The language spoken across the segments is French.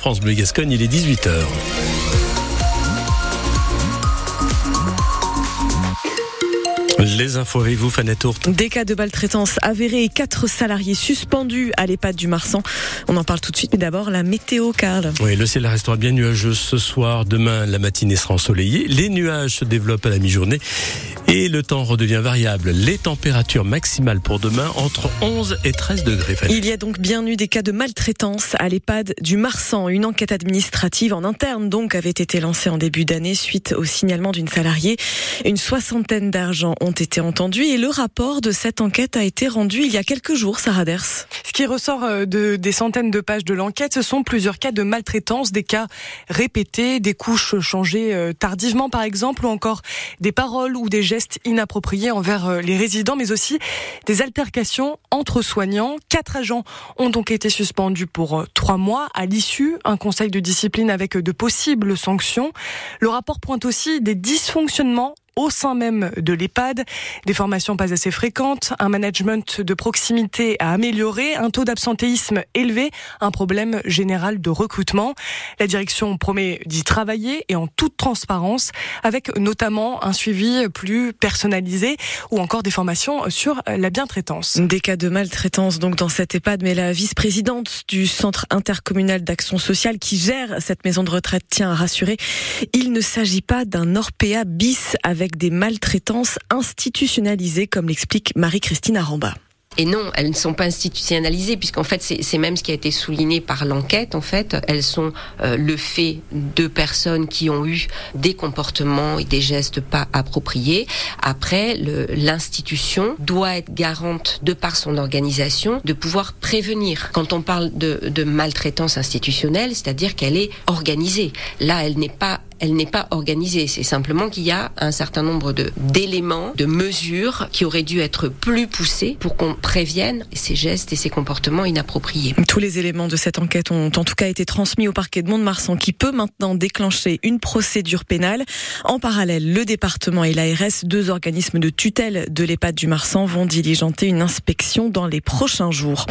France Bleu Gascogne, il est 18h. Les infos avec vous, Fanny Tourte. Des cas de maltraitance avérés et 4 salariés suspendus à l'EHPAD du Marsan. On en parle tout de suite, mais d'abord la météo, Karl. Oui, le ciel restera bien nuageux ce soir. Demain, la matinée sera ensoleillée. Les nuages se développent à la mi-journée et le temps redevient variable. Les températures maximales pour demain entre 11 et 13 degrés. Fanny. Il y a donc bien eu des cas de maltraitance à l'EHPAD du Marsan. Une enquête administrative en interne donc avait été lancée en début d'année suite au signalement d'une salariée. Une soixantaine d'agents ont été entendus et le rapport de cette enquête a été rendu il y a quelques jours, Sarah Ders. Ce qui ressort des centaines de pages de l'enquête, ce sont plusieurs cas de maltraitance, des cas répétés, des couches changées tardivement par exemple, ou encore des paroles ou des gestes inappropriés envers les résidents, mais aussi des altercations entre soignants. 4 agents ont donc été suspendus pour 3 mois. À l'issue, un conseil de discipline avec de possibles sanctions. Le rapport pointe aussi des dysfonctionnements au sein même de l'EHPAD, des formations pas assez fréquentes, un management de proximité à améliorer, un taux d'absentéisme élevé, un problème général de recrutement. La direction promet d'y travailler et en toute transparence, avec notamment un suivi plus personnalisé ou encore des formations sur la bientraitance. Des cas de maltraitance donc dans cette EHPAD, mais la vice-présidente du Centre intercommunal d'action sociale qui gère cette maison de retraite tient à rassurer, il ne s'agit pas d'un Orpéa bis avec des maltraitances institutionnalisées, comme l'explique Marie-Christine Aramba. Et non, elles ne sont pas institutionnalisées, puisqu'en fait, c'est même ce qui a été souligné par l'enquête, en fait. Elles sont le fait de personnes qui ont eu des comportements et des gestes pas appropriés. Après, l'institution doit être garante, de par son organisation, de pouvoir prévenir. Quand on parle de maltraitance institutionnelle, c'est-à-dire qu'elle est organisée. Là, elle n'est pas organisée, c'est simplement qu'il y a un certain nombre d'éléments, de mesures qui auraient dû être plus poussées pour qu'on prévienne ces gestes et ces comportements inappropriés. Tous les éléments de cette enquête ont en tout cas été transmis au parquet de Mont-de-Marsan qui peut maintenant déclencher une procédure pénale. En parallèle, le département et l'ARS, 2 organismes de tutelle de l'EHPAD du Marsan, vont diligenter une inspection dans les prochains jours.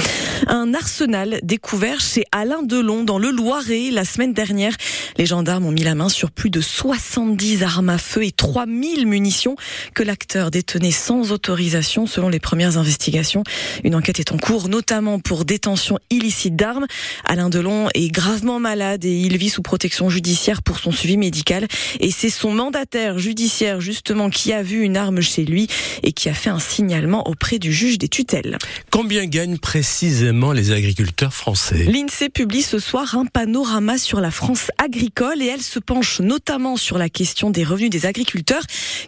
Un arsenal découvert chez Alain Delon dans le Loiret la semaine dernière. Les gendarmes ont mis la main sur plus de 70 armes à feu et 3000 munitions que l'acteur détenait sans autorisation selon les premières investigations. Une enquête est en cours, notamment pour détention illicite d'armes. Alain Delon est gravement malade et il vit sous protection judiciaire pour son suivi médical. Et c'est son mandataire judiciaire justement qui a vu une arme chez lui et qui a fait un signalement auprès du juge des tutelles. Combien gagnent précisément les agriculteurs français ? L'INSEE publie ce soir un panorama sur la France agricole et elle se penche notamment sur la question des revenus des agriculteurs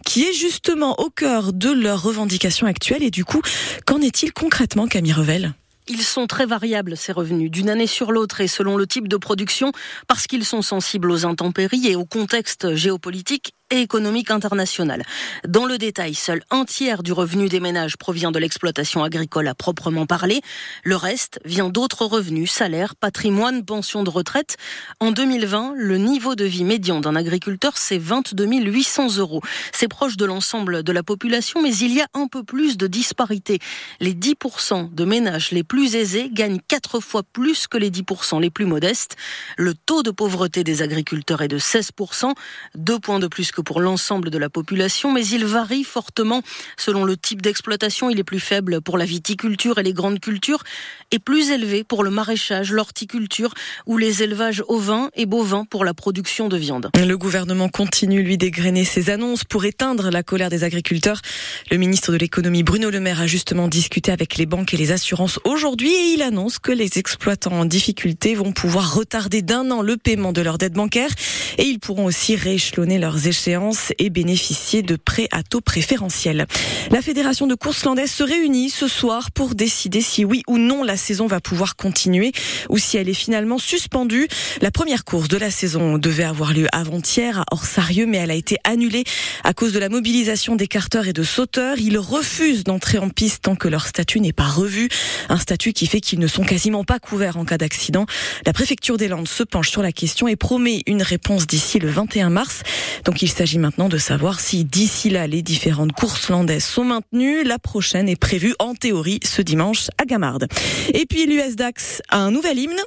qui est justement au cœur de leurs revendications actuelles. Et du coup, qu'en est-il concrètement, Camille Revel ? Ils sont très variables, ces revenus, d'une année sur l'autre et selon le type de production, parce qu'ils sont sensibles aux intempéries et au contexte géopolitique et économique internationale. Dans le détail, seul un tiers du revenu des ménages provient de l'exploitation agricole à proprement parler. Le reste vient d'autres revenus, salaires, patrimoine, pensions de retraite. En 2020, le niveau de vie médian d'un agriculteur, c'est 22 800 euros. C'est proche de l'ensemble de la population, mais il y a un peu plus de disparités. Les 10% de ménages les plus aisés gagnent 4 fois plus que les 10% les plus modestes. Le taux de pauvreté des agriculteurs est de 16%, 2 points de plus que pour l'ensemble de la population, mais il varie fortement selon le type d'exploitation. Il est plus faible pour la viticulture et les grandes cultures, et plus élevé pour le maraîchage, l'horticulture ou les élevages ovins et bovins pour la production de viande. Le gouvernement continue, lui, d'égrener ses annonces pour éteindre la colère des agriculteurs. Le ministre de l'économie, Bruno Le Maire, a justement discuté avec les banques et les assurances aujourd'hui et il annonce que les exploitants en difficulté vont pouvoir retarder d'1 an le paiement de leur dette bancaire et ils pourront aussi rééchelonner leurs échéances et bénéficier de prêts à taux préférentiels. La fédération de course landaise se réunit ce soir pour décider si oui ou non la saison va pouvoir continuer ou si elle est finalement suspendue. La première course de la saison devait avoir lieu avant-hier à Orsarieux, mais elle a été annulée à cause de la mobilisation des carteurs et de sauteurs. Ils refusent d'entrer en piste tant que leur statut n'est pas revu. Un statut qui fait qu'ils ne sont quasiment pas couverts en cas d'accident. La préfecture des Landes se penche sur la question et promet une réponse d'ici le 21 mars. Donc il s'agit maintenant de savoir si d'ici là, les différentes courses landaises sont maintenues. La prochaine est prévue en théorie ce dimanche à Gamarde. Et puis l'US Dax a un nouvel hymne.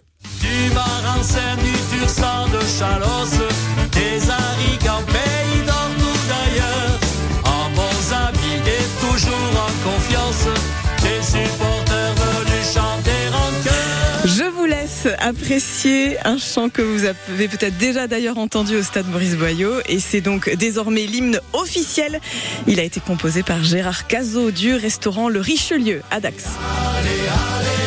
chalosse, des haricots en pays d'or tout d'ailleurs. En bons amis et toujours en confiance, des supporters venus chanter en chœur. Je vous laisse apprécier un chant que vous avez peut-être déjà d'ailleurs entendu au stade Maurice Boyau, et c'est donc désormais l'hymne officiel. Il a été composé par Gérard Cazot du restaurant Le Richelieu à Dax. Allez, allez.